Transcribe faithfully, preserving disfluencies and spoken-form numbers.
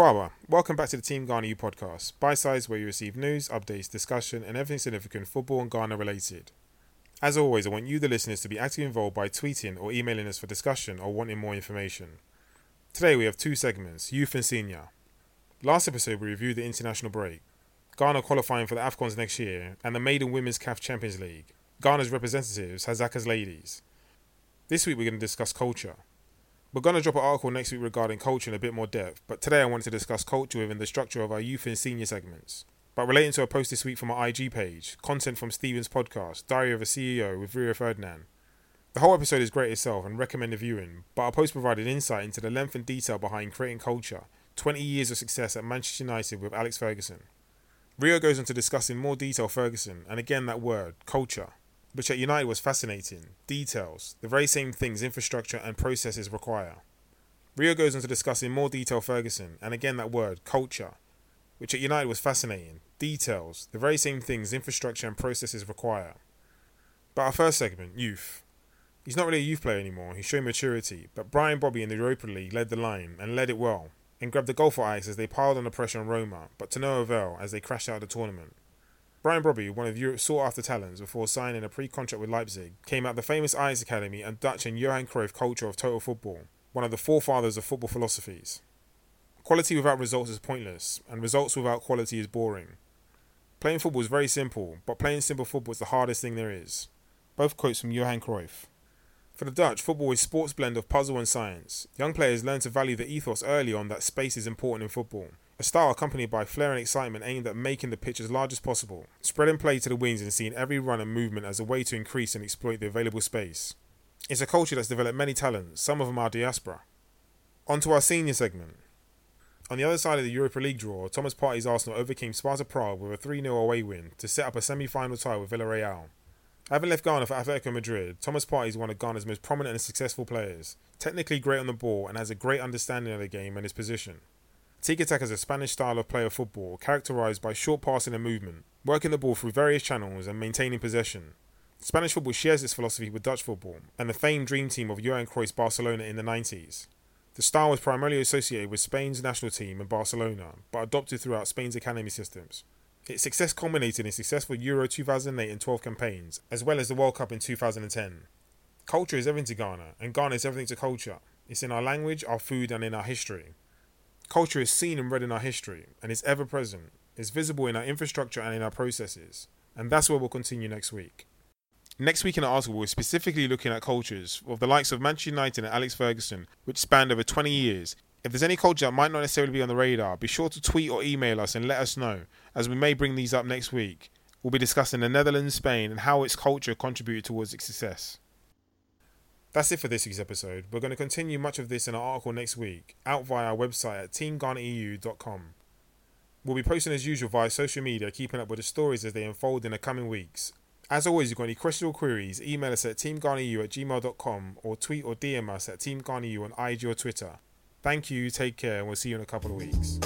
Barwa, welcome back to the Team Ghana U podcast, bite-sized where you receive news, updates, discussion and everything significant football and Ghana related. As always, I want you, the listeners, to be actively involved by tweeting or emailing us for discussion or wanting more information. Today we have two segments, Youth and Senior. Last episode we reviewed the international break, Ghana qualifying for the AFCONs next year and the maiden Women's C A F Champions League, Ghana's representatives, Hazaka's ladies. This week we're going to discuss culture. We're going to drop an article next week regarding culture in a bit more depth, but today I wanted to discuss culture within the structure of our youth and senior segments. But relating to a post this week from our I G page, content from Stephen's podcast, Diary of a C E O with Rio Ferdinand. The whole episode is great itself and recommended viewing, but our post provided insight into the length and detail behind creating culture, twenty years of success at Manchester United with Alex Ferguson. Rio goes on to discuss in more detail Ferguson, and again that word, culture, which at United was fascinating, details, the very same things infrastructure and processes require. Rio goes on to discuss in more detail Ferguson, and again that word, culture, which at United was fascinating, details, the very same things infrastructure and processes require. But our first segment, youth. He's not really a youth player anymore, he's showing maturity, but Brian Brobbey in the Europa League led the line, and led it well, and grabbed the goal for Ajax as they piled on the pressure on Roma, but to no avail as they crashed out of the tournament. Brian Brobbey, one of Europe's sought-after talents before signing a pre-contract with Leipzig, came out the famous Ajax Academy and Dutch and Johan Cruyff culture of total football, one of the forefathers of football philosophies. Quality without results is pointless, and results without quality is boring. Playing football is very simple, but playing simple football is the hardest thing there is. Both quotes from Johan Cruyff. For the Dutch, football is a sports blend of puzzle and science. Young players learn to value the ethos early on that space is important in football. A style accompanied by flair and excitement aimed at making the pitch as large as possible, spreading play to the wings and seeing every run and movement as a way to increase and exploit the available space. It's a culture that's developed many talents, some of them are diaspora. On to our senior segment. On the other side of the Europa League draw, Thomas Partey's Arsenal overcame Sparta Prague with a three nil away win to set up a semi-final tie with Villarreal. Having left Ghana for Atletico Madrid, Thomas Partey is one of Ghana's most prominent and successful players, technically great on the ball and has a great understanding of the game and his position. Tiki-taka is a Spanish style of player football characterised by short passing and movement, working the ball through various channels and maintaining possession. Spanish football shares this philosophy with Dutch football and the famed dream team of Johan Cruyff's Barcelona in the nineties. The style was primarily associated with Spain's national team and Barcelona, but adopted throughout Spain's academy systems. Its success culminated in successful Euro two thousand eight and twelve campaigns, as well as the World Cup in two thousand ten. Culture is everything to Ghana, and Ghana is everything to culture. It's in our language, our food and in our history. Culture is seen and read in our history, and is ever-present. It's visible in our infrastructure and in our processes, and that's where we'll continue next week. Next week in our article, we're specifically looking at cultures of the likes of Manchester United and Alex Ferguson, which spanned over twenty years. If there's any culture that might not necessarily be on the radar, be sure to tweet or email us and let us know, as we may bring these up next week. We'll be discussing the Netherlands, Spain, and how its culture contributed towards its success. That's it for this week's episode. We're going to continue much of this in our article next week, out via our website at team garnet dot e u dot com. We'll be posting as usual via social media, keeping up with the stories as they unfold in the coming weeks. As always, if you've got any questions or queries, email us at team garnet e u at gmail dot com or tweet or D M us at team garnet e u on I G or Twitter. Thank you, take care, and we'll see you in a couple of weeks.